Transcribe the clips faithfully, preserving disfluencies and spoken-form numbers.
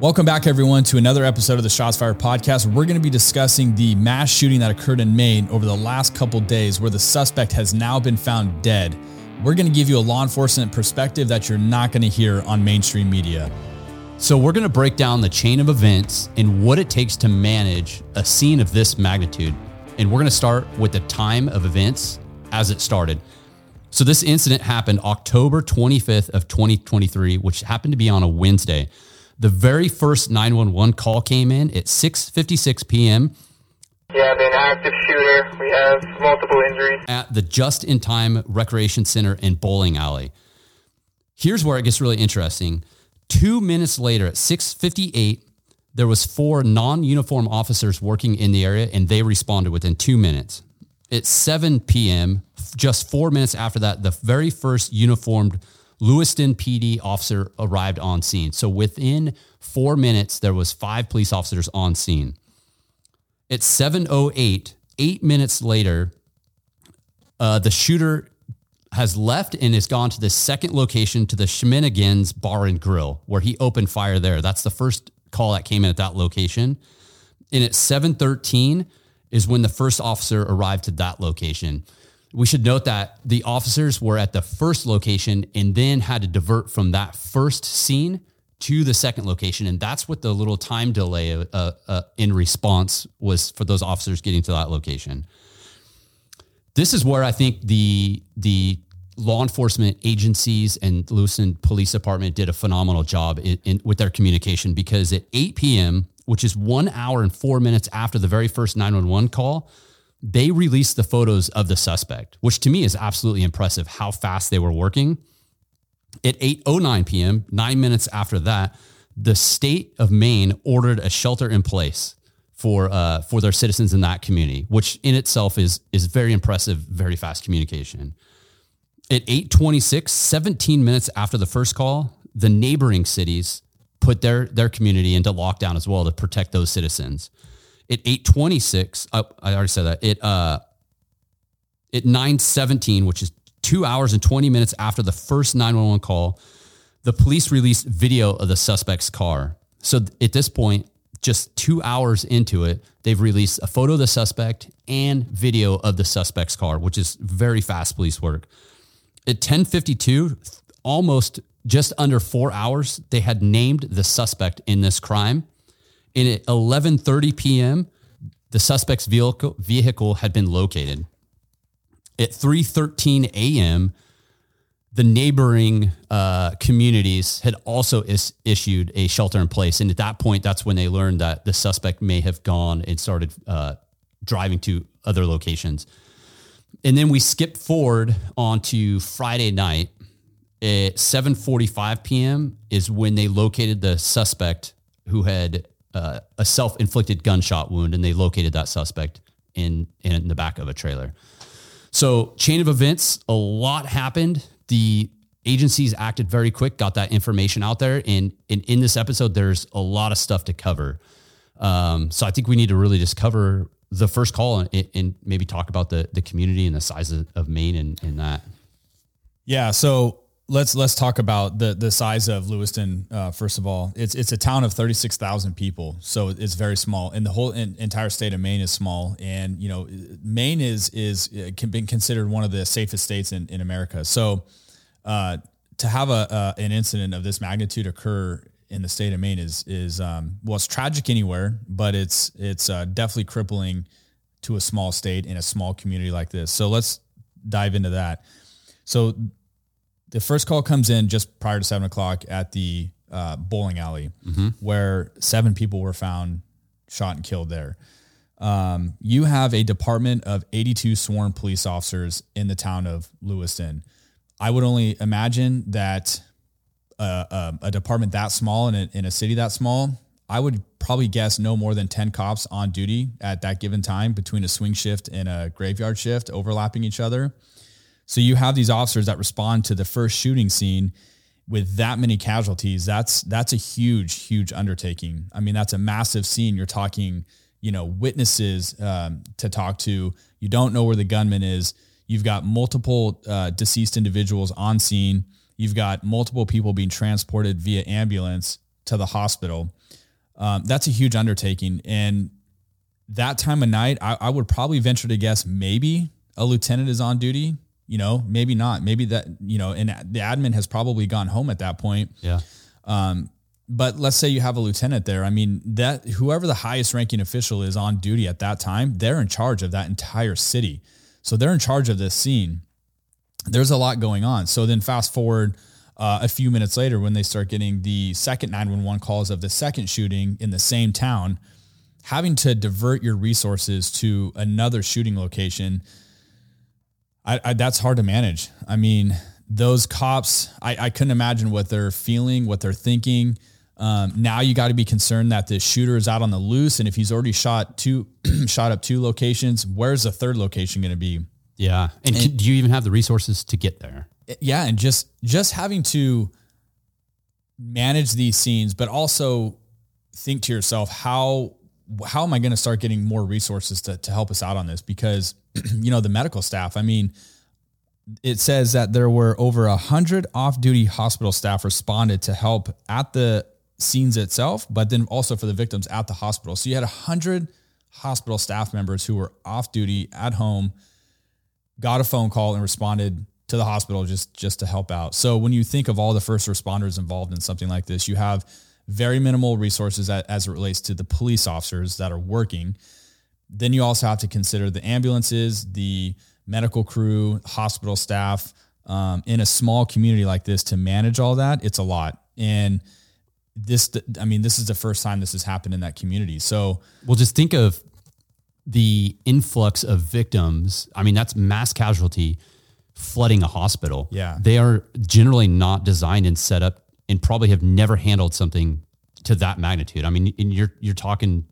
Welcome back, everyone, to another episode of the Shots Fired podcast. We're going to be discussing the mass shooting that occurred in Maine over the last couple days, where the suspect has now been found dead. We're going to give you a law enforcement perspective that you're not going to hear on mainstream media. So we're going to break down the chain of events and what it takes to manage a scene of this magnitude. And we're going to start with the time of events as it started. So this incident happened October twenty-fifth of twenty twenty-three, which happened to be on a Wednesday. The very first nine one one call came in at six fifty-six p.m. We have an active shooter. We have multiple injuries. At the Just-In-Time Recreation Center and Bowling Alley. Here's where it gets really interesting. Two minutes later at six fifty-eight, there was four non-uniform officers working in the area, and they responded within two minutes. At seven p.m., just four minutes after that, the very first uniformed Lewiston P D officer arrived on scene. So within four minutes, there was five police officers on scene. At seven oh eight, eight minutes later, uh, the shooter has left and has gone to the second location, to the Schminigan's Bar and Grill, where he opened fire there. That's the first call that came in at that location. And at seven thirteen is when the first officer arrived to that location. We should note that the officers were at the first location and then had to divert from that first scene to the second location. And that's what the little time delay uh, uh, in response was for those officers getting to that location. This is where I think the the law enforcement agencies and Lewiston Police Department did a phenomenal job in, in, with their communication, because at eight p.m., which is one hour and four minutes after the very first nine one one call, they released the photos of the suspect, which to me is absolutely impressive how fast they were working. At eight oh nine p.m., nine minutes after that, the state of Maine ordered a shelter in place for uh, for their citizens in that community, which in itself is is very impressive, very fast communication. At eight twenty-six, seventeen minutes after the first call, the neighboring cities put their their community into lockdown as well to protect those citizens. At eight twenty-six, oh, I already said that. It uh, at nine seventeen, which is two hours and twenty minutes after the first nine one one call, the police released video of the suspect's car. So at this point, just two hours into it, they've released a photo of the suspect and video of the suspect's car, which is very fast police work. At ten fifty-two, almost just under four hours, they had named the suspect in this crime. And at eleven thirty p.m., the suspect's vehicle vehicle had been located. At three thirteen a.m., the neighboring uh, communities had also is, issued a shelter in place. And at that point, that's when they learned that the suspect may have gone and started uh, driving to other locations. And then we skip forward onto Friday night at seven forty-five p.m. is when they located the suspect, who had Uh, a self-inflicted gunshot wound, and they located that suspect in, in the back of a trailer. So chain of events, a lot happened. The agencies acted very quick, got that information out there. And, and in this episode, there's a lot of stuff to cover. Um, so I think we need to really just cover the first call and, and maybe talk about the, the community and the size of, of Maine and, and that. Yeah. So Let's let's talk about the the size of Lewiston. Uh, first of all, it's it's a town of thirty-six thousand people, so it's very small. And the whole in, entire state of Maine is small. And you know, Maine is is can be considered one of the safest states in, in America. So uh, to have a, a an incident of this magnitude occur in the state of Maine is is um, well, it's tragic anywhere, but it's it's uh, definitely crippling to a small state in a small community like this. So let's dive into that. So the first call comes in just prior to seven o'clock at the uh, bowling alley, mm-hmm. where seven people were found shot and killed there. Um, you have a department of eighty-two sworn police officers in the town of Lewiston. I would only imagine that uh, uh, a department that small in a, in a city that small, I would probably guess no more than ten cops on duty at that given time between a swing shift and a graveyard shift overlapping each other. So you have these officers that respond to the first shooting scene with that many casualties. That's, that's a huge, huge undertaking. I mean, that's a massive scene. You're talking, you know, witnesses um, to talk to. You don't know where the gunman is. You've got multiple uh, deceased individuals on scene. You've got multiple people being transported via ambulance to the hospital. Um, that's a huge undertaking. And that time of night, I, I would probably venture to guess maybe a lieutenant is on duty, you know, maybe not, maybe that, you know, and the admin has probably gone home at that point. Yeah. Um, but let's say you have a lieutenant there. I mean, that whoever the highest ranking official is on duty at that time, they're in charge of that entire city. So they're in charge of this scene. There's a lot going on. So then fast forward uh, a few minutes later, when they start getting the second nine one one calls of the second shooting in the same town, having to divert your resources to another shooting location, I, I, that's hard to manage. I mean, those cops, I, I couldn't imagine what they're feeling, what they're thinking. Um, now you got to be concerned that the shooter is out on the loose. And if he's already shot two, shot up two locations, where's the third location going to be? Yeah. And, and do you even have the resources to get there? Yeah. And just, just having to manage these scenes, but also think to yourself, how, how am I going to start getting more resources to, to help us out on this? Because, you know, the medical staff, I mean, it says that there were over a hundred off-duty hospital staff responded to help at the scenes itself, but then also for the victims at the hospital. So you had a hundred hospital staff members who were off duty at home, got a phone call and responded to the hospital just, just to help out. So when you think of all the first responders involved in something like this, you have very minimal resources as it relates to the police officers that are working. Then you also have to consider the ambulances, the medical crew, hospital staff, um, in a small community like this to manage all that. It's a lot. And this, I mean, this is the first time this has happened in that community. So well, just think of the influx of victims. I mean, that's mass casualty flooding a hospital. Yeah. They are generally not designed and set up and probably have never handled something to that magnitude. I mean, and you're, you're talking,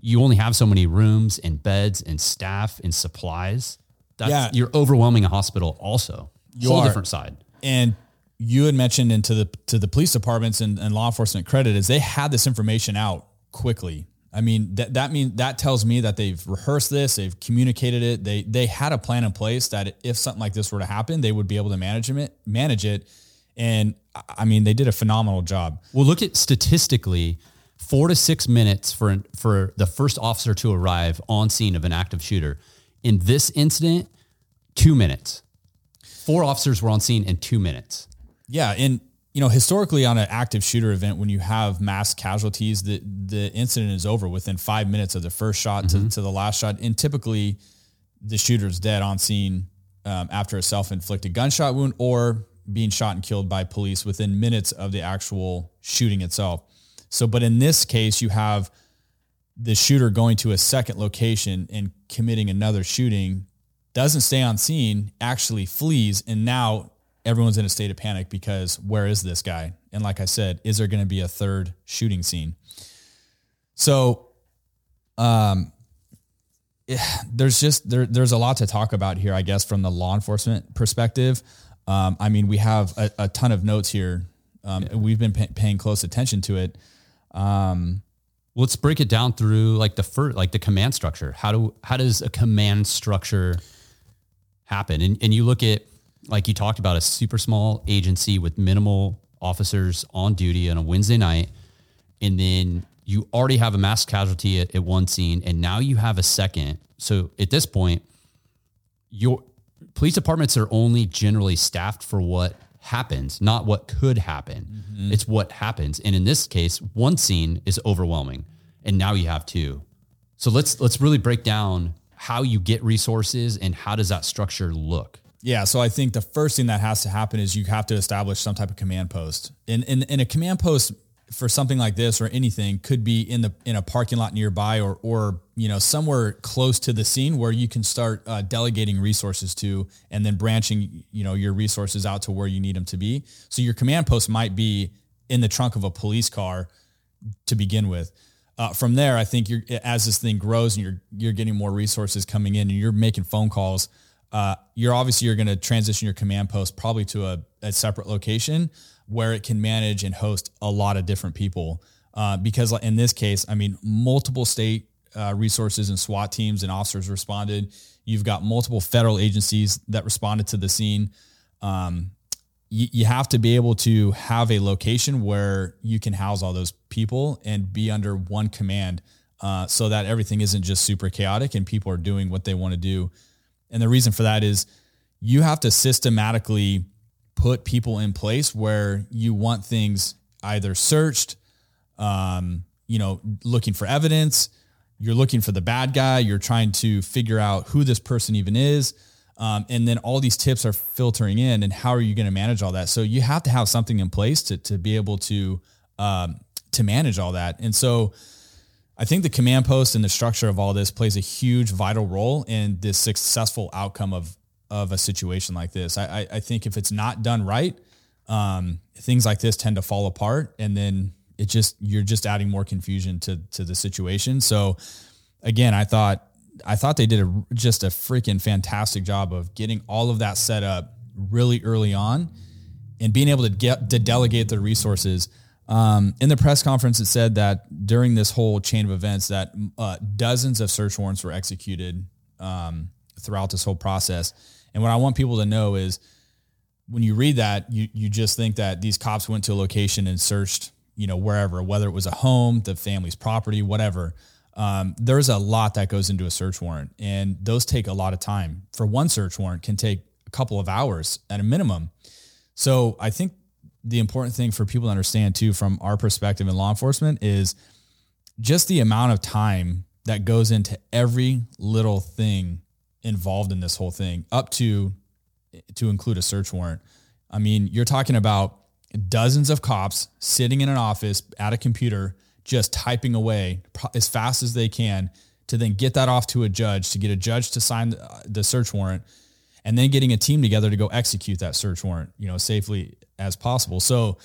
you only have so many rooms and beds and staff and supplies. That's, yeah. You're overwhelming a hospital also. You whole are. Different side. And you had mentioned into the, to the police departments and, and law enforcement credit is they had this information out quickly. I mean, that, that means that tells me that they've rehearsed this, they've communicated it. They, they had a plan in place that if something like this were to happen, they would be able to manage it, manage it. And I mean, they did a phenomenal job. Well, look at statistically four to six minutes for, for the first officer to arrive on scene of an active shooter. In this incident, two minutes, four officers were on scene in two minutes. Yeah. And, you know, historically on an active shooter event, when you have mass casualties, the, the incident is over within five minutes of the first shot mm-hmm. to, to the last shot. And typically the shooter's dead on scene um, after a self-inflicted gunshot wound or being shot and killed by police within minutes of the actual shooting itself. So, but in this case, you have the shooter going to a second location and committing another shooting, doesn't stay on scene, actually flees. And now everyone's in a state of panic because where is this guy? And like I said, is there going to be a third shooting scene? So, um, it, there's just, there, there's a lot to talk about here, I guess, from the law enforcement perspective. Um, I mean, we have a, a ton of notes here. Um, yeah. We've been pay, paying close attention to it. Um, well, let's break it down through like the first, like the command structure. How do, how does a command structure happen? And, and you look at, like you talked about, a super small agency with minimal officers on duty on a Wednesday night. And then you already have a mass casualty at, at one scene and now you have a second. So at this point, your police departments are only generally staffed for what happens, not what could happen. Mm-hmm. It's what happens. And in this case, one scene is overwhelming and now you have two. So let's, let's really break down how you get resources and how does that structure look? Yeah. So I think the first thing that has to happen is you have to establish some type of command post, and, and, and a command post for something like this or anything could be in the, in a parking lot nearby or, or, you know, somewhere close to the scene where you can start uh, delegating resources to, and then branching, you know, your resources out to where you need them to be. So your command post might be in the trunk of a police car to begin with. Uh, from there, I think you're, as this thing grows and you're, you're getting more resources coming in and you're making phone calls, Uh, you're obviously, you're going to transition your command post probably to a, a separate location where it can manage and host a lot of different people. Uh, because in this case, I mean, multiple state uh, resources and SWAT teams and officers responded. You've got multiple federal agencies that responded to the scene. Um, you, you have to be able to have a location where you can house all those people and be under one command, uh, so that everything isn't just super chaotic and people are doing what they want to do. And the reason for that is you have to systematically put people in place where you want things either searched, um, you know, looking for evidence, you're looking for the bad guy, you're trying to figure out who this person even is. Um, and then all these tips are filtering in, and how are you going to manage all that? So you have to have something in place to, to be able to, um, to manage all that. And so I think the command post and the structure of all this plays a huge vital role in this successful outcome of, of a situation like this. I, I, I think if it's not done right, um, things like this tend to fall apart, and then it just, you're just adding more confusion to, to the situation. So again, I thought, I thought they did a, just a freaking fantastic job of getting all of that set up really early on and being able to get to delegate the resources. Um, in the press conference, it said that during this whole chain of events that uh, dozens of search warrants were executed um, throughout this whole process. And what I want people to know is when you read that, you, you just think that these cops went to a location and searched, you know, wherever, whether it was a home, the family's property, whatever. Um, there's a lot that goes into a search warrant, and those take a lot of time. For one search warrant can take a couple of hours at a minimum. So I think the important thing for people to understand too, from our perspective in law enforcement, is just the amount of time that goes into every little thing involved in this whole thing, up to, to include a search warrant. I mean, you're talking about dozens of cops sitting in an office at a computer, just typing away as fast as they can, to then get that off to a judge, to get a judge to sign the search warrant, and then getting a team together to go execute that search warrant, you know, safely as possible. So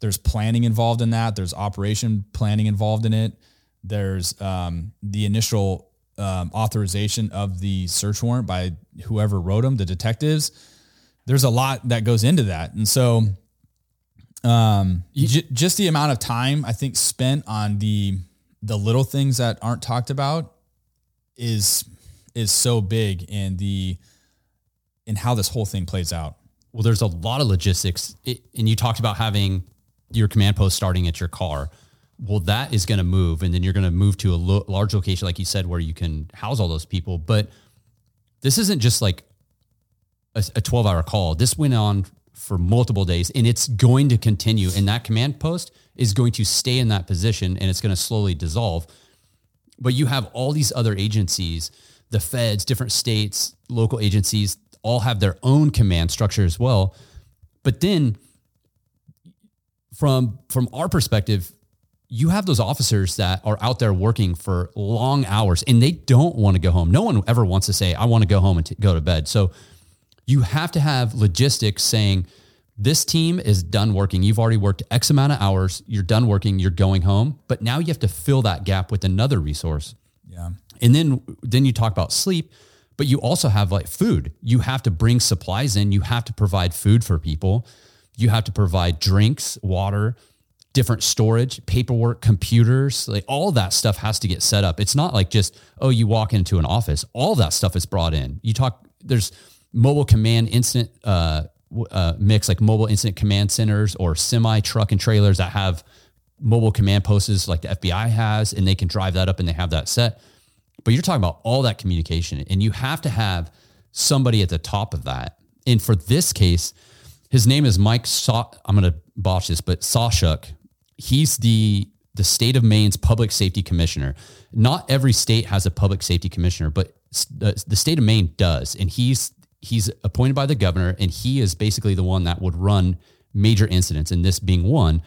there's planning involved in that. There's operation planning involved in it. There's um, the initial um, authorization of the search warrant by whoever wrote them, the detectives. There's a lot that goes into that. And so Um, j- just the amount of time I think spent on the, the little things that aren't talked about is, is so big in the, in how this whole thing plays out. Well, there's a lot of logistics it, and you talked about having your command post starting at your car. Well, that is going to move. And then you're going to move to a lo- large location, like you said, where you can house all those people. But this isn't just like a, a twelve hour call. This went on for multiple days, and it's going to continue. And that command post is going to stay in that position, and it's going to slowly dissolve. But you have all these other agencies, the feds, different states, local agencies, all have their own command structure as well. But then from, from our perspective, you have those officers that are out there working for long hours, and they don't want to go home. No one ever wants to say, I want to go home and t- go to bed. So you have to have logistics saying, this team is done working. You've already worked X amount of hours. You're done working. You're going home. But now you have to fill that gap with another resource. Yeah. And then, then you talk about sleep, but you also have like food. You have to bring supplies in. You have to provide food for people. You have to provide drinks, water, different storage, paperwork, computers, like all that stuff has to get set up. It's not like just, oh, you walk into an office. All that stuff is brought in. You talk, there's mobile command instant uh, uh, mix, like mobile instant command centers or semi truck and trailers that have mobile command posts like the F B I has, and they can drive that up and they have that set. But you're talking about all that communication, and you have to have somebody at the top of that. And for this case, his name is Mike Sa- I'm going to botch this, but Sawchuk. He's the the state of Maine's public safety commissioner. Not every state has a public safety commissioner, but the, the state of Maine does, and he's He's appointed by the governor, and he is basically the one that would run major incidents, and this being one.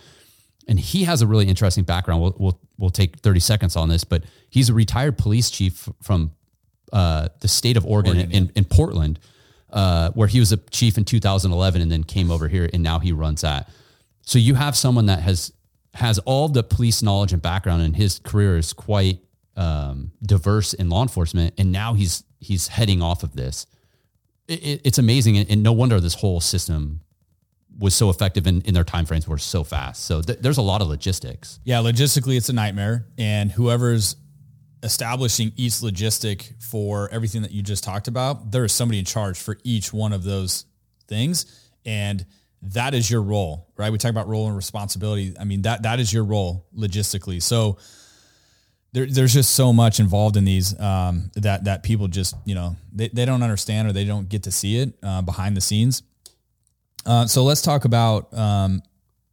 And he has a really interesting background. We'll we'll, we'll take thirty seconds on this, but he's a retired police chief from uh, the state of Oregon, Oregon in, yeah. in Portland, uh, where he was a chief in two thousand eleven and then came over here, and now he runs that. So you have someone that has has all the police knowledge and background, and his career is quite um, diverse in law enforcement, and now he's he's heading off of this. It's amazing, and no wonder this whole system was so effective, and in their timeframes were so fast. So th- there's a lot of logistics. Yeah, logistically, it's a nightmare, and whoever's establishing each logistic for everything that you just talked about, there is somebody in charge for each one of those things, and that is your role, right? We talk about role and responsibility. I mean, that, that is your role logistically. So there, there's just so much involved in these, um, that, that people just, you know, they, they don't understand, or they don't get to see it, uh, behind the scenes. Uh, so let's talk about, um,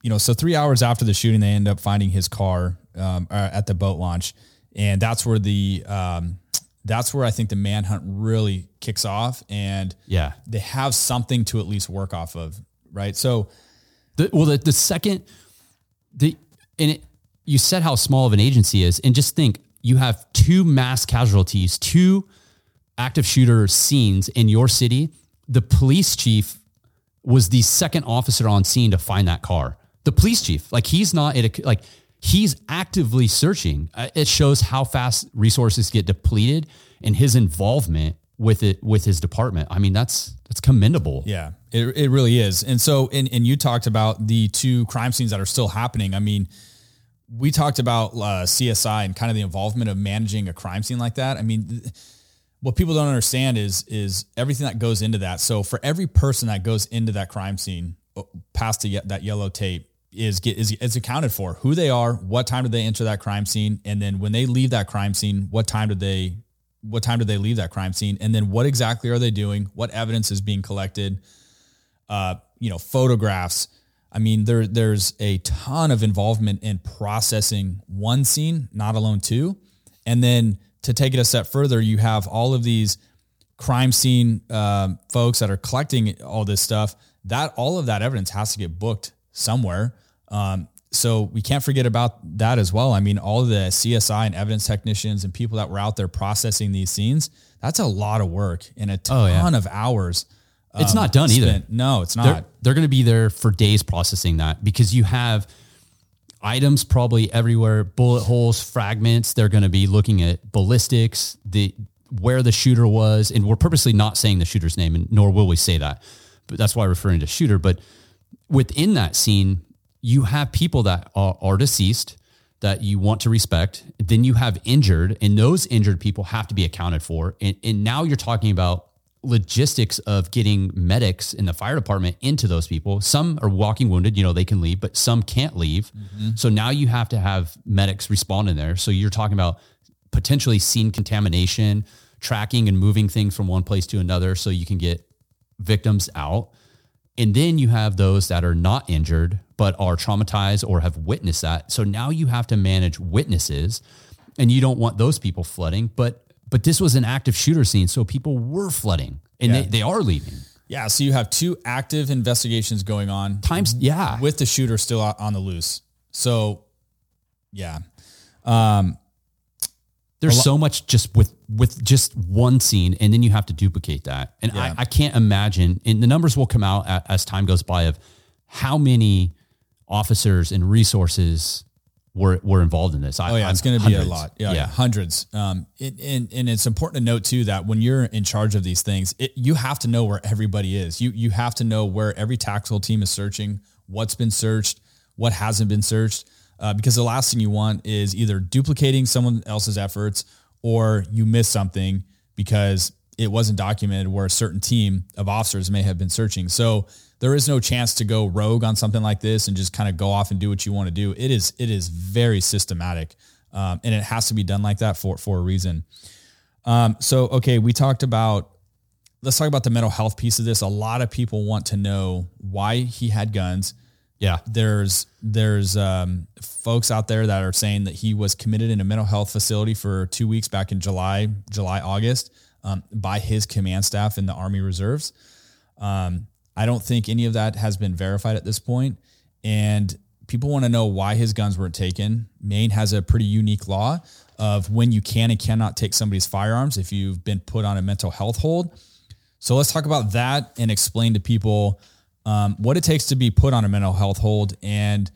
you know, so three hours after the shooting, they end up finding his car, um, at the boat launch. And that's where the, um, that's where I think the manhunt really kicks off, and yeah, they have something to at least work off of. Right. So the, well, the, the second the, and it, you said how small of an agency is, and just think you have two mass casualties, two active shooter scenes in your city. The police chief was the second officer on scene to find that car. The police chief, like he's not at a, like he's actively searching. It shows how fast resources get depleted and his involvement with it, with his department. I mean, that's, that's commendable. Yeah, it it really is. And so, and, and you talked about the two crime scenes that are still happening. I mean, we talked about uh, C S I and kind of the involvement of managing a crime scene like that. I mean, th- what people don't understand is, is everything that goes into that. So for every person that goes into that crime scene past the, that yellow tape, is get is it's accounted for who they are, what time did they enter that crime scene, and then when they leave that crime scene, what time did they what time did they leave that crime scene, and then what exactly are they doing, what evidence is being collected, uh, you know, photographs. I mean, there there's a ton of involvement in processing one scene, not alone two. And then to take it a step further, you have all of these crime scene um, folks that are collecting all this stuff. That all of that evidence has to get booked somewhere. Um, so we can't forget about that as well. I mean, all of the C S I and evidence technicians and people that were out there processing these scenes, that's a lot of work and a ton oh, yeah. of hours. Um, it's not done spent. either. No, it's not. They're, they're going to be there for days processing that, because you have items probably everywhere, bullet holes, fragments. They're going to be looking at ballistics, the, where the shooter was. And we're purposely not saying the shooter's name, and nor will we say that, but that's why I'm referring to shooter. But within that scene, you have people that are, are deceased that you want to respect. Then you have injured, and those injured people have to be accounted for. And, and now you're talking about logistics of getting medics in the fire department into those people. Some are walking wounded, you know, they can leave, but some can't leave. Mm-hmm. So now you have to have medics respond in there. So you're talking about potentially scene contamination, tracking and moving things from one place to another so you can get victims out. And then you have those that are not injured, but are traumatized or have witnessed that. So now you have to manage witnesses, and you don't want those people flooding, but, but this was an active shooter scene. So people were flooding, and yeah. they, they are leaving. Yeah. So you have two active investigations going on times. Yeah. With the shooter still out on the loose. So yeah. Um, There's so much just with, with just one scene, and then you have to duplicate that. And yeah. I, I can't imagine, and the numbers will come out at, as time goes by, of how many officers and resources were, were involved in this. I, oh yeah. I'm, it's going to be a lot. Yeah. yeah. Hundreds. Um, it, and, and it's important to note too, that when you're in charge of these things, it, you have to know where everybody is. You, you have to know where every tactical team is searching, what's been searched, what hasn't been searched. Uh, because the last thing you want is either duplicating someone else's efforts, or you miss something because it wasn't documented where a certain team of officers may have been searching. So there is no chance to go rogue on something like this and just kind of go off and do what you want to do. It is, it is very systematic. Um, and it has to be done like that for, for a reason. Um, so, okay. We talked about, let's talk about the mental health piece of this. A lot of people want to know why he had guns. Yeah. There's, there's, um, folks out there that are saying that he was committed in a mental health facility for two weeks back in July, July, August, um, by his command staff in the Army Reserves. Um, I don't think any of that has been verified at this point. And people want to know why his guns weren't taken. Maine has a pretty unique law of when you can and cannot take somebody's firearms if you've been put on a mental health hold. So let's talk about that and explain to people Um, what it takes to be put on a mental health hold, and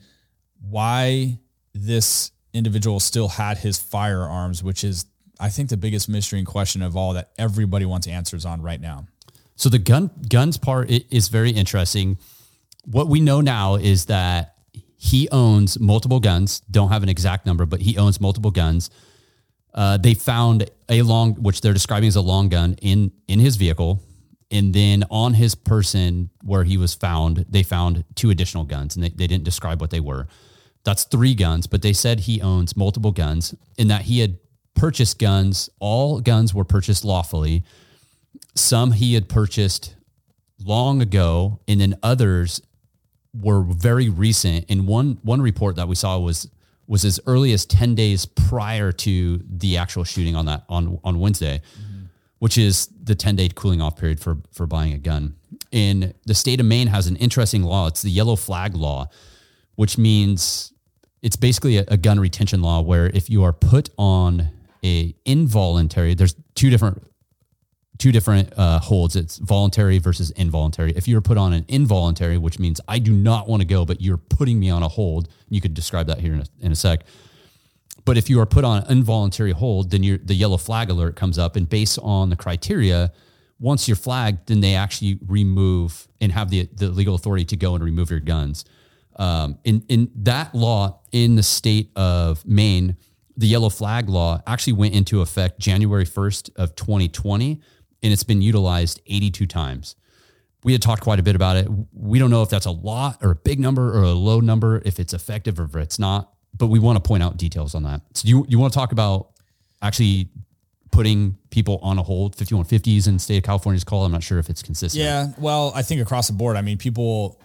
why this individual still had his firearms, which is, I think, the biggest mystery and question of all that everybody wants answers on right now. So the gun guns part is very interesting. What we know now is that he owns multiple guns. Don't have an exact number, but he owns multiple guns. Uh, they found a long, which they're describing as a long gun in, in his vehicle. And then on his person where he was found, they found two additional guns, and they, they didn't describe what they were. That's three guns, but they said he owns multiple guns and that he had purchased guns. All guns were purchased lawfully. Some he had purchased long ago, and then others were very recent. And one one report that we saw was was as early as ten days prior to the actual shooting on that on, on Wednesday. Mm-hmm. Which is the ten-day cooling-off period for, for buying a gun. And the state of Maine has an interesting law. It's the yellow flag law, which means it's basically a, a gun retention law where if you are put on a involuntary, there's two different two different uh, holds. It's voluntary versus involuntary. If you're put on an involuntary, which means I do not want to go, but you're putting me on a hold. You could describe that here in a, in a sec. But if you are put on an involuntary hold, then you're, the yellow flag alert comes up, and based on the criteria, once you're flagged, then they actually remove and have the, the legal authority to go and remove your guns. Um, in, in that law in the state of Maine, the yellow flag law actually went into effect January first of twenty twenty, and it's been utilized eighty-two times. We had talked quite a bit about it. We don't know if that's a lot or a big number or a low number, if it's effective or if it's not. But we want to point out details on that. So you, you want to talk about actually putting people on a hold, fifty-one fifties in the state of California's call. I'm not sure if it's consistent. Yeah. Well, I think across the board, I mean, people,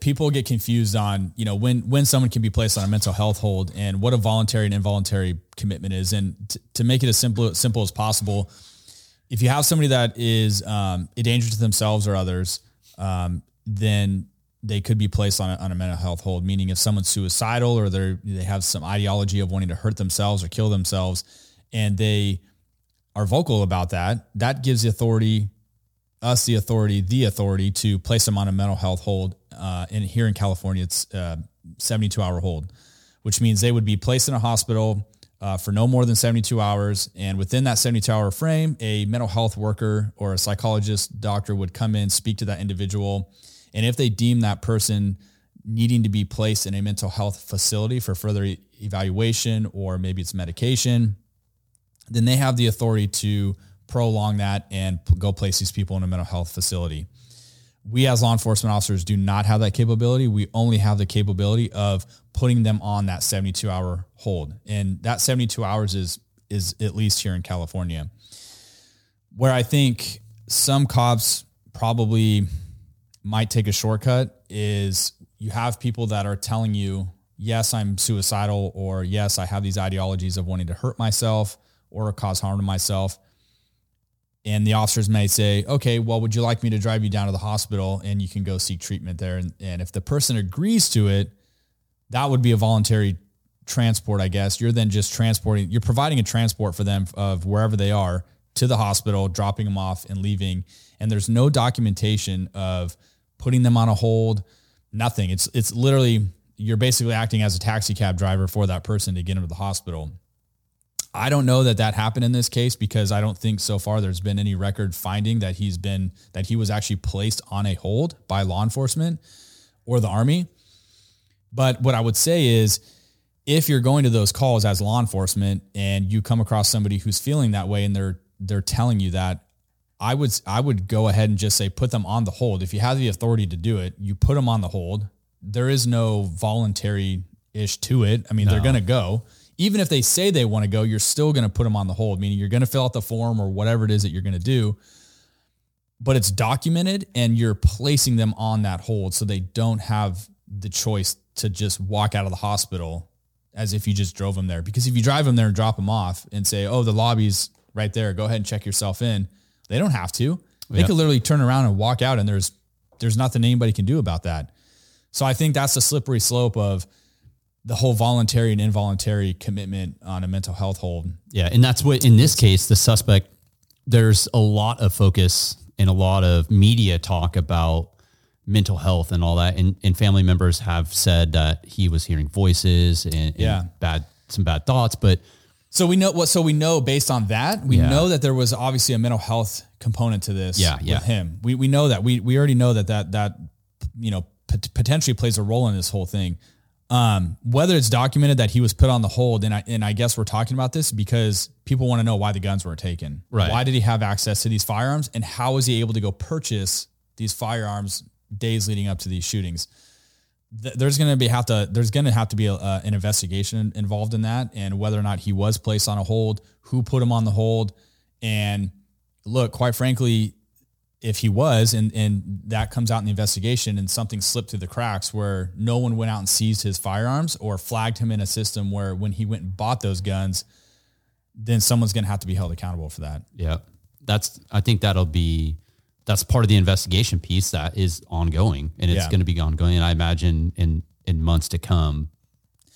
people get confused on, you know, when, when someone can be placed on a mental health hold and what a voluntary and involuntary commitment is. And t- to make it as simple, simple as possible, if you have somebody that is um, a danger to themselves or others, um, then they could be placed on a, on a mental health hold, meaning if someone's suicidal or they they have some ideology of wanting to hurt themselves or kill themselves, and they are vocal about that, that gives the authority, us the authority, the authority to place them on a mental health hold. Uh, and here in California, it's a seventy-two hour hold, which means they would be placed in a hospital uh, for no more than seventy-two hours. And within that seventy-two hour frame, a mental health worker or a psychologist, doctor would come in, speak to that individual. And if they deem that person needing to be placed in a mental health facility for further e- evaluation, or maybe it's medication, then they have the authority to prolong that and p- go place these people in a mental health facility. We as law enforcement officers do not have that capability. We only have the capability of putting them on that seventy-two hour hold. And that seventy-two hours is, is at least here in California, where I think some cops probably might take a shortcut is you have people that are telling you, yes, I'm suicidal, or yes, I have these ideologies of wanting to hurt myself or cause harm to myself. And the officers may say, okay, well, would you like me to drive you down to the hospital and you can go seek treatment there? And, and if the person agrees to it, that would be a voluntary transport, I guess. You're then just transporting, you're providing a transport for them of wherever they are to the hospital, dropping them off and leaving. And there's no documentation of putting them on a hold, nothing. It's it's literally, you're basically acting as a taxi cab driver for that person to get them to the hospital. I don't know that that happened in this case, because I don't think so far there's been any record finding that he's been, that he was actually placed on a hold by law enforcement or the Army. But what I would say is, if you're going to those calls as law enforcement and you come across somebody who's feeling that way and they're they're telling you that, I would I would go ahead and just say, put them on the hold. If you have the authority to do it, you put them on the hold. There is no voluntary-ish to it. I mean, no. They're going to go. Even if they say they want to go, you're still going to put them on the hold, meaning you're going to fill out the form or whatever it is that you're going to do. But it's documented, and you're placing them on that hold so they don't have the choice to just walk out of the hospital as if you just drove them there. Because if you drive them there and drop them off and say, oh, the lobby's right there, go ahead and check yourself in, they don't have to. They yeah. could literally turn around and walk out, and there's there's nothing anybody can do about that. So I think that's the slippery slope of the whole voluntary and involuntary commitment on a mental health hold. Yeah, and that's what, in this case, the suspect, there's a lot of focus and a lot of media talk about mental health and all that, and, and family members have said that he was hearing voices and, and yeah. bad some bad thoughts, but So we know what, so we know based on that, we yeah. know that there was obviously a mental health component to this yeah, yeah. with him. We, we know that we, we already know that, that, that, you know, pot- potentially plays a role in this whole thing. Um, whether it's documented that he was put on the hold, and I and I guess we're talking about this because people want to know why the guns were taken. Right. Why did he have access to these firearms, and how was he able to go purchase these firearms days leading up to these shootings? Th- there's going to be have to there's going to have to be a, uh, an investigation involved in that, and whether or not he was placed on a hold, who put him on the hold, and look, quite frankly, if he was, and, and that comes out in the investigation and something slipped through the cracks where no one went out and seized his firearms or flagged him in a system where when he went and bought those guns, then someone's going to have to be held accountable for that. Yeah. That's, I think that'll be, that's part of the investigation piece that is ongoing, and it's yeah. going to be ongoing. And I imagine in, in months to come.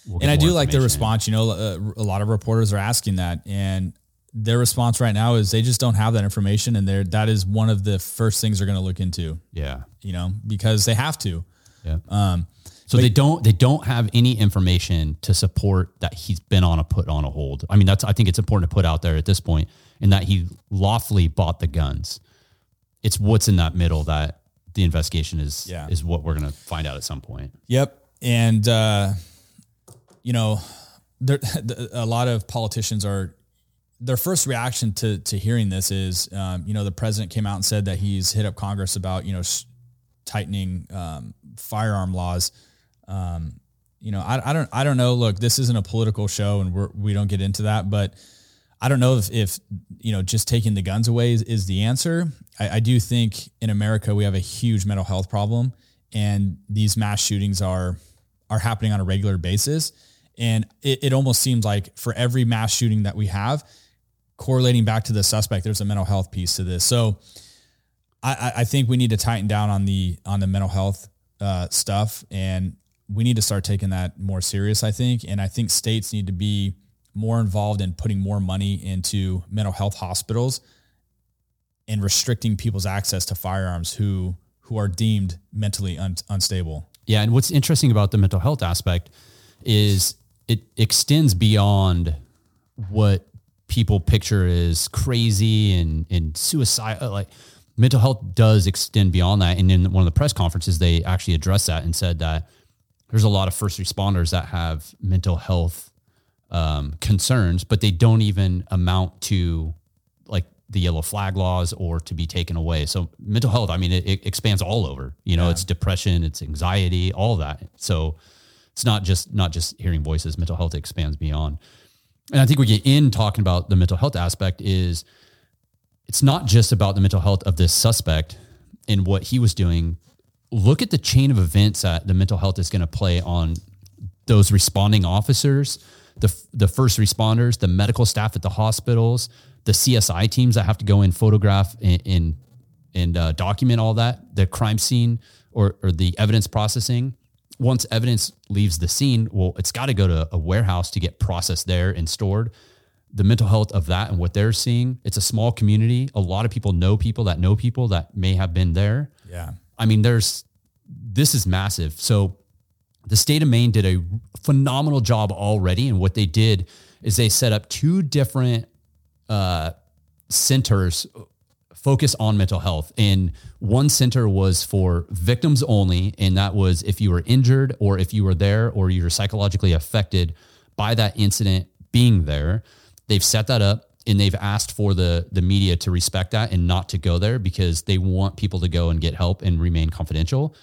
We'll and I do like the response, you know, uh, a lot of reporters are asking that, and their response right now is they just don't have that information. And they're, that is one of the first things they're going to look into. Yeah. You know, because they have to. Yeah. Um, so they don't, they don't have any information to support that he's been on a put on a hold. I mean, that's, I think it's important to put out there at this point, and that he lawfully bought the guns. It's what's in that middle that the investigation is, yeah. is what we're going to find out at some point. Yep. And, uh, you know, there, a lot of politicians are, their first reaction to, to hearing this is, um, you know, the president came out and said that he's hit up Congress about, you know, sh- tightening, um, firearm laws. Um, you know, I, I don't, I don't know. Look, this isn't a political show, and we're, we don't get into that, but I don't know if, if, you know, just taking the guns away is, is the answer. I, I do think in America, we have a huge mental health problem, and these mass shootings are, are happening on a regular basis. And it, it almost seems like for every mass shooting that we have, correlating back to the suspect, there's a mental health piece to this. So I, I think we need to tighten down on the, on the mental health uh, stuff, and we need to start taking that more serious, I think. And I think states need to be more involved in putting more money into mental health hospitals and restricting people's access to firearms who, who are deemed mentally un- unstable. Yeah. And what's interesting about the mental health aspect is it extends beyond what people picture is crazy and, and suicide. Like, mental health does extend beyond that. And in one of the press conferences, they actually addressed that and said that there's a lot of first responders that have mental health um, concerns, but they don't even amount to like the yellow flag laws or to be taken away. So mental health, I mean, it, it expands all over, you know, yeah. It's depression, it's anxiety, all that. So it's not just, not just hearing voices, mental health expands beyond. And I think we get in talking about the mental health aspect is it's not just about the mental health of this suspect and what he was doing. Look at the chain of events that the mental health is going to play on those responding officers, the the first responders, the medical staff at the hospitals, the C S I teams that have to go in, photograph and, and, and uh, document all that, the crime scene or, or the evidence processing. Once evidence leaves the scene, well, it's got to go to a warehouse to get processed there and stored. The mental health of that and what they're seeing, it's a small community. A lot of people know people that know people that may have been there. Yeah. I mean, there's, this is massive. So the state of Maine did a phenomenal job already. And what they did is they set up two different uh, centers focus on mental health. And one center was for victims only. And that was if you were injured or if you were there or you're psychologically affected by that incident being there, they've set that up, and they've asked for the, the media to respect that and not to go there because they want people to go and get help and remain confidential.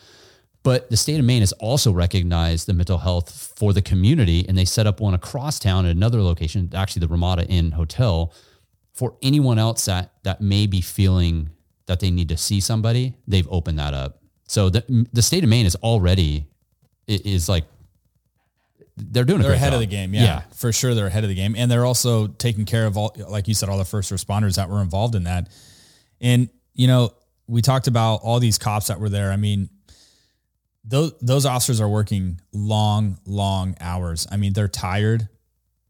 But the state of Maine has also recognized the mental health for the community. And they set up one across town at another location, actually the Ramada Inn Hotel, for anyone else that, that may be feeling that they need to see somebody. They've opened that up. So the, the state of Maine is already, is like, they're doing they're a great ahead job. Of the game. Yeah, yeah, for sure. They're ahead of the game. And they're also taking care of all, like you said, all the first responders that were involved in that. And, you know, we talked about all these cops that were there. I mean, those, those officers are working long, long hours. I mean, they're tired.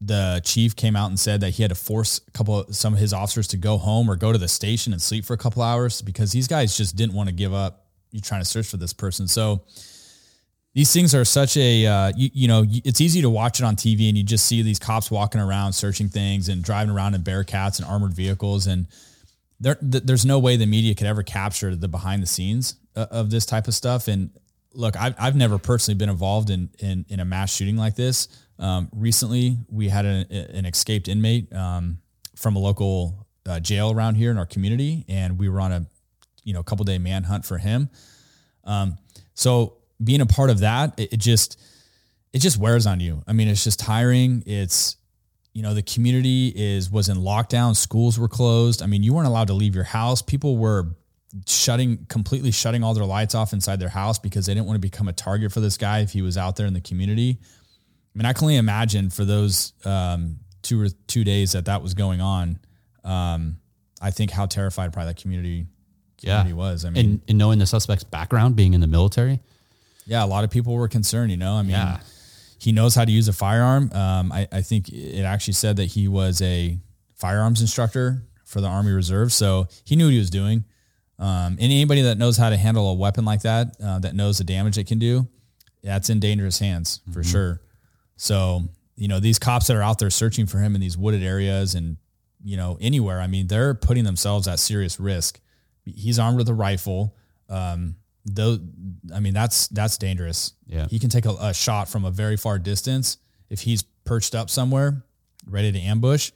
The chief came out and said that he had to force a couple of some of his officers to go home or go to the station and sleep for a couple hours because these guys just didn't want to give up. You're trying to search for this person. So these things are such a, uh, you, you know, it's easy to watch it on T V and you just see these cops walking around, searching things and driving around in Bearcats and armored vehicles. And there, there's no way the media could ever capture the behind the scenes of this type of stuff. And look, I've, I've never personally been involved in, in, in a mass shooting like this. Um, recently we had an, an escaped inmate, um, from a local uh, jail around here in our community. And we were on a, you know, couple day manhunt for him. Um, so being a part of that, it, it just, it just wears on you. I mean, it's just tiring. It's, you know, the community is, was in lockdown. Schools were closed. I mean, you weren't allowed to leave your house. People were shutting, completely shutting all their lights off inside their house because they didn't want to become a target for this guy if he was out there in the community. I mean, I can only imagine for those um, two or two days that that was going on. Um, I think how terrified probably that community, community yeah. was. I mean, and, and knowing the suspect's background, being in the military. Yeah. A lot of people were concerned, you know, I mean, yeah. he knows how to use a firearm. Um, I, I think it actually said that he was a firearms instructor for the Army Reserve. So he knew what he was doing. Um, and anybody that knows how to handle a weapon like that, uh, that knows the damage it can do, that's in dangerous hands for mm-hmm. sure. So, you know, these cops that are out there searching for him in these wooded areas and, you know, anywhere, I mean, they're putting themselves at serious risk. He's armed with a rifle. Um, though, I mean, that's, that's dangerous. Yeah. He can take a, a shot from a very far distance if he's perched up somewhere ready to ambush,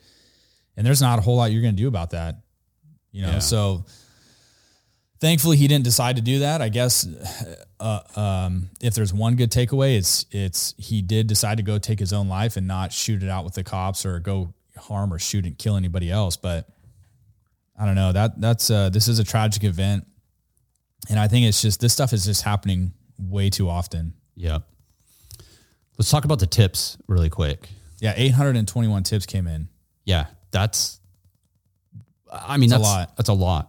and there's not a whole lot you're going to do about that, you know? Yeah. So, thankfully, he didn't decide to do that. I guess uh, um, if there's one good takeaway, it's it's he did decide to go take his own life and not shoot it out with the cops or go harm or shoot and kill anybody else. But I don't know. that that's uh, this is a tragic event, and I think it's just this stuff is just happening way too often. Yeah. Let's talk about the tips really quick. Yeah, eight hundred twenty-one tips came in. Yeah, that's. I mean, that's, that's a lot. That's a lot.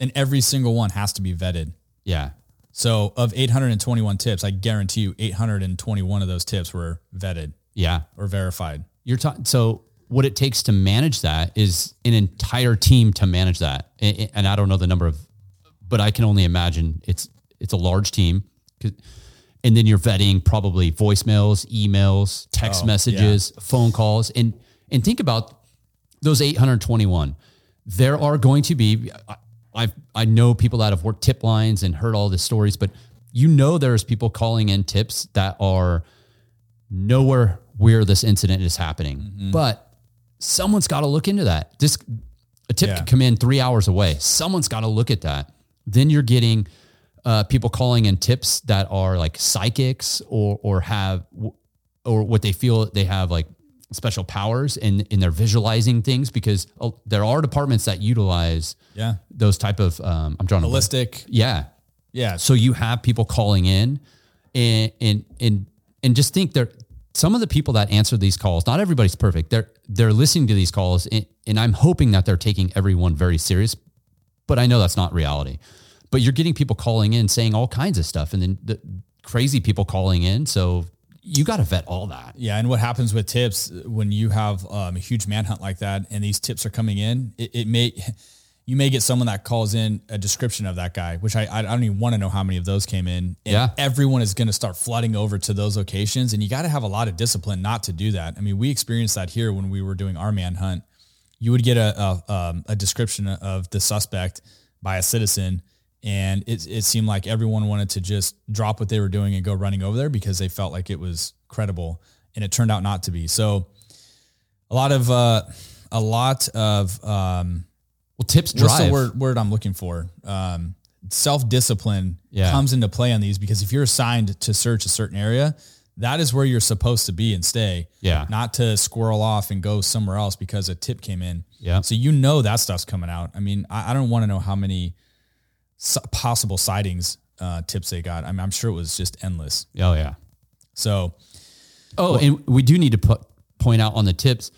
And every single one has to be vetted. Yeah. So of eight hundred twenty-one tips, I guarantee you eight hundred twenty-one of those tips were vetted. Yeah. Or verified. You're ta- So what it takes to manage that is an entire team to manage that. And, and I don't know the number of, but I can only imagine it's, it's a large team. And then you're vetting probably voicemails, emails, text oh, messages, yeah. phone calls. And, and think about those eight hundred twenty-one. There are going to be, I've, I know people that have worked tip lines and heard all the stories, but you know, there's people calling in tips that are nowhere where this incident is happening, mm-hmm. but someone's got to look into that. This a tip yeah. could come in three hours away. Someone's got to look at that. Then you're getting uh, people calling in tips that are like psychics or, or have, or what they feel they have like special powers and, and they're visualizing things because oh, there are departments that utilize yeah. those type of, um, I'm drawing ballistic. Yeah. Yeah. So you have people calling in and, and, and, and just think there, some of the people that answer these calls, not everybody's perfect. They're, they're listening to these calls and, and I'm hoping that they're taking everyone very serious, but I know that's not reality, but you're getting people calling in saying all kinds of stuff and then the crazy people calling in. So you got to vet all that. Yeah. And what happens with tips when you have um, a huge manhunt like that and these tips are coming in, it, it may, you may get someone that calls in a description of that guy, which I, I don't even want to know how many of those came in. And yeah. everyone is going to start flooding over to those locations. And you got to have a lot of discipline not to do that. I mean, we experienced that here when we were doing our manhunt. You would get a, a, um, a description of the suspect by a citizen. And it, it seemed like everyone wanted to just drop what they were doing and go running over there because they felt like it was credible, and it turned out not to be. So a lot of, uh, a lot of, um, well, tips drive. What's the word, word I'm looking for? Um, self-discipline yeah. comes into play on these because if you're assigned to search a certain area, that is where you're supposed to be and stay. Yeah. Not to squirrel off and go somewhere else because a tip came in. Yeah. So, you know, that stuff's coming out. I mean, I, I don't want to know how many possible sightings, uh, tips they got. I mean, I'm sure it was just endless. Oh yeah. So, Oh, well, and we do need to put, point out on the tips,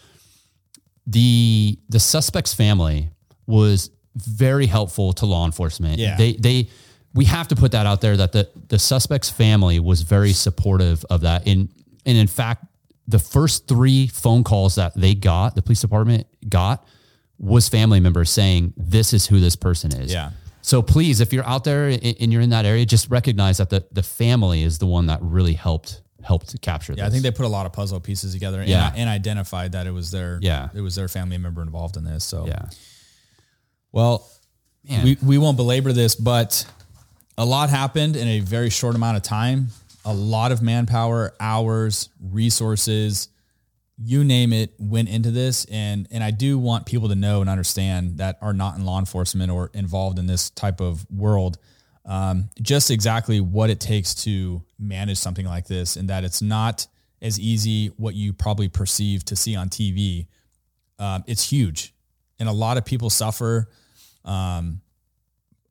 the, the suspect's family was very helpful to law enforcement. Yeah. They, they, we have to put that out there that the, the suspect's family was very supportive of that. And, and in fact, the first three phone calls that they got, the police department got, was family members saying, this is who this person is. Yeah. So please, if you're out there and you're in that area, just recognize that the, the family is the one that really helped helped capture yeah, this. Yeah, I think they put a lot of puzzle pieces together and, yeah. and identified that it was their yeah. it was their family member involved in this. So, yeah. Well, Man. we we won't belabor this, but a lot happened in a very short amount of time. A lot of manpower, hours, resources, you name it, went into this. And and I do want people to know and understand that are not in law enforcement or involved in this type of world, um, just exactly what it takes to manage something like this, and that it's not as easy what you probably perceive to see on T V. Um, it's huge. And a lot of people suffer um,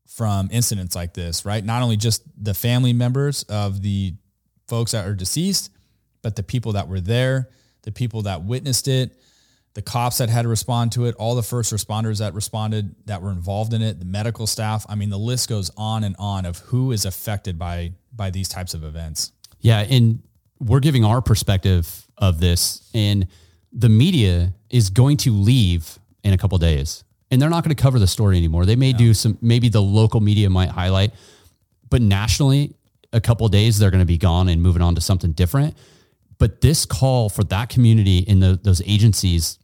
from incidents like this, right? Not only just the family members of the folks that are deceased, but the people that were there, the people that witnessed it, the cops that had to respond to it, all the first responders that responded that were involved in it, the medical staff. I mean, the list goes on and on of who is affected by by these types of events. Yeah, and we're giving our perspective of this, and the media is going to leave in a couple of days, and they're not going to cover the story anymore. They may no. do some, maybe the local media might highlight, but nationally, a couple of days, they're going to be gone and moving on to something different. But this call for that community in the, those agencies,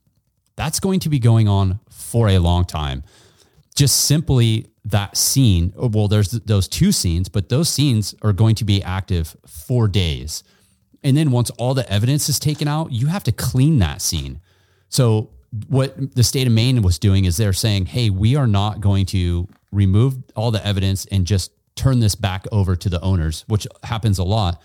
that's going to be going on for a long time. Just simply that scene. Well, there's those two scenes, but those scenes are going to be active for days. And then once all the evidence is taken out, you have to clean that scene. So what the state of Maine was doing is they're saying, hey, we are not going to remove all the evidence and just turn this back over to the owners, which happens a lot.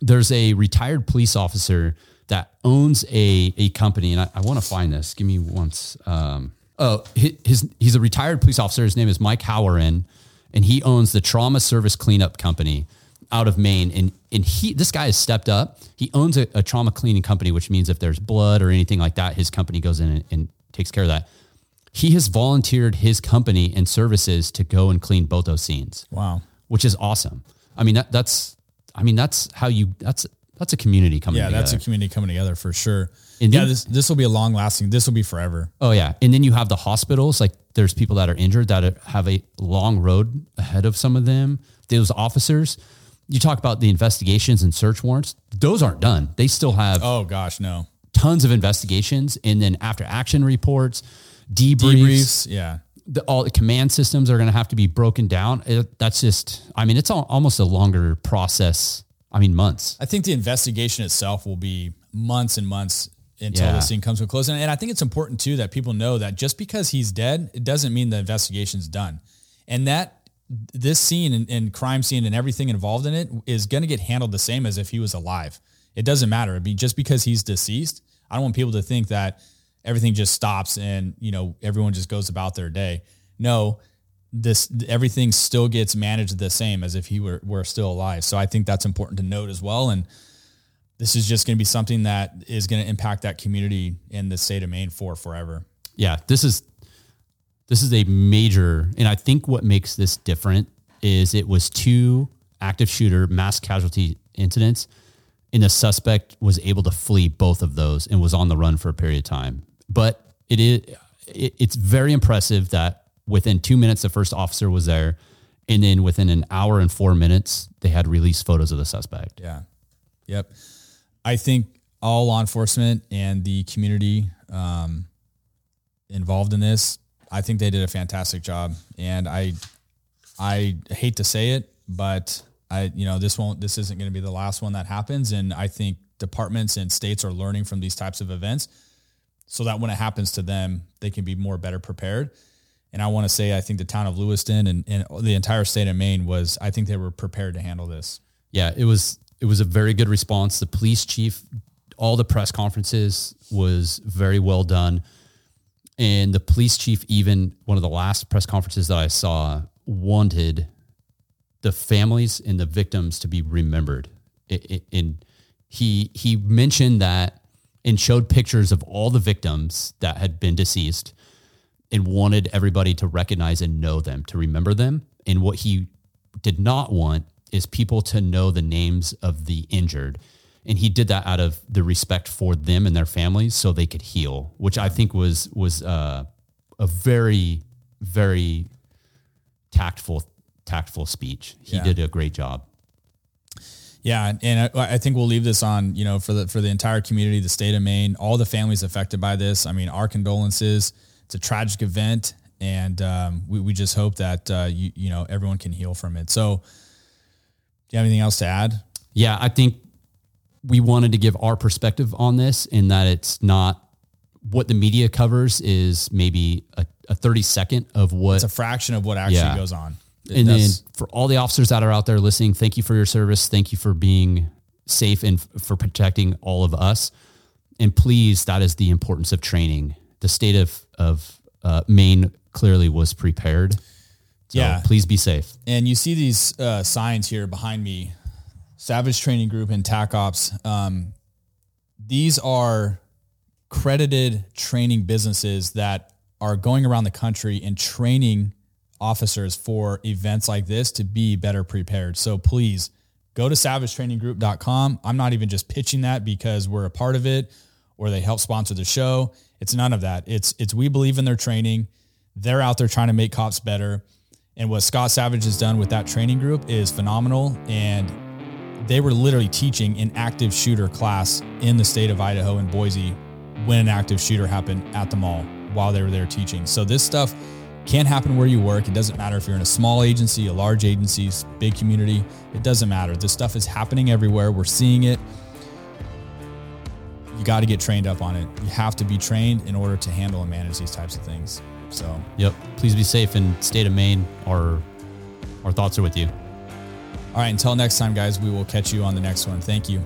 There's a retired police officer that owns a, a company, and I, I want to find this. Give me once. Um, oh, his, his he's a retired police officer. His name is Mike Howarin, and he owns the Trauma Service Cleanup Company out of Maine. And, and he, this guy has stepped up. He owns a, a trauma cleaning company, which means if there's blood or anything like that, his company goes in and, and takes care of that. He has volunteered his company and services to go and clean both those scenes. Wow. Which is awesome. I mean, that, that's, I mean, that's how you, that's, that's a community coming yeah, together. Yeah, that's a community coming together for sure. And then, yeah, this, this will be a long lasting, this will be forever. Oh yeah. And then you have the hospitals. Like there's people that are injured that have a long road ahead of some of them. Those officers, you talk about the investigations and search warrants. Those aren't done. They still have, oh gosh, no. Tons of investigations. And then after action reports, debriefs. debriefs yeah. The, all the command systems are going to have to be broken down. It, that's just, I mean, it's all, almost a longer process. I mean, months. I think the investigation itself will be months and months until yeah. this thing comes to a close. And, and I think it's important too, that people know that just because he's dead, it doesn't mean the investigation's done. And that this scene and, and crime scene and everything involved in it is going to get handled the same as if he was alive. It doesn't matter. It'd be just because he's deceased. I don't want people to think that everything just stops and, you know, everyone just goes about their day. No, this, everything still gets managed the same as if he were, were still alive. So I think that's important to note as well. And this is just going to be something that is going to impact that community in the state of Maine for forever. Yeah, this is, this is a major, and I think what makes this different is it was two active shooter mass casualty incidents, and the suspect was able to flee both of those and was on the run for a period of time. But it is, it, it's very impressive that within two minutes, the first officer was there. And then within an hour and four minutes, they had released photos of the suspect. Yeah. Yep. I think all law enforcement and the community um, involved in this, I think they did a fantastic job. And I, I hate to say it, but I, you know, this won't, this isn't going to be the last one that happens. And I think departments and states are learning from these types of events so that when it happens to them, they can be more better prepared. And I want to say, I think the town of Lewiston and, and the entire state of Maine was, I think they were prepared to handle this. Yeah, it was, it was a very good response. The police chief, all the press conferences was very well done. And the police chief, even one of the last press conferences that I saw, wanted the families and the victims to be remembered. It, it, and he, he mentioned that and showed pictures of all the victims that had been deceased and wanted everybody to recognize and know them, to remember them. And what he did not want is people to know the names of the injured. And he did that out of the respect for them and their families so they could heal, which I think was, was uh, a very, very tactful thing. Tactful speech. He yeah. did a great job. Yeah. And I, I think we'll leave this on, you know, for the, for the entire community, the state of Maine, all the families affected by this. I mean, our condolences. It's a tragic event. And um, we, we just hope that, uh, you, you know, everyone can heal from it. So do you have anything else to add? Yeah, I think we wanted to give our perspective on this, in that it's not what the media covers is maybe a, a thirty second of what. It's a fraction of what actually yeah. goes on. And That's, then for all the officers that are out there listening, thank you for your service. Thank you for being safe and f- for protecting all of us. And please, that is the importance of training. The state of, of uh, Maine clearly was prepared. So yeah. please be safe. And you see these uh, signs here behind me, Savage Training Group and TacOps. Um, these are credited training businesses that are going around the country and training officers for events like this to be better prepared. So please go to savage training group dot com. I'm not even just pitching that because we're a part of it or they help sponsor the show. It's none of that. It's, it's, we believe in their training. They're out there trying to make cops better. And what Scott Savage has done with that training group is phenomenal. And they were literally teaching an active shooter class in the state of Idaho and Boise when an active shooter happened at the mall while they were there teaching. So this stuff can happen where you work. It doesn't matter if you're in a small agency, a large agency, big community. It doesn't matter. This stuff is happening everywhere. We're seeing it. You got to get trained up on it. You have to be trained in order to handle and manage these types of things. So, yep. Please be safe in state of Maine. Our, our thoughts are with you. All right. Until next time, guys, we will catch you on the next one. Thank you.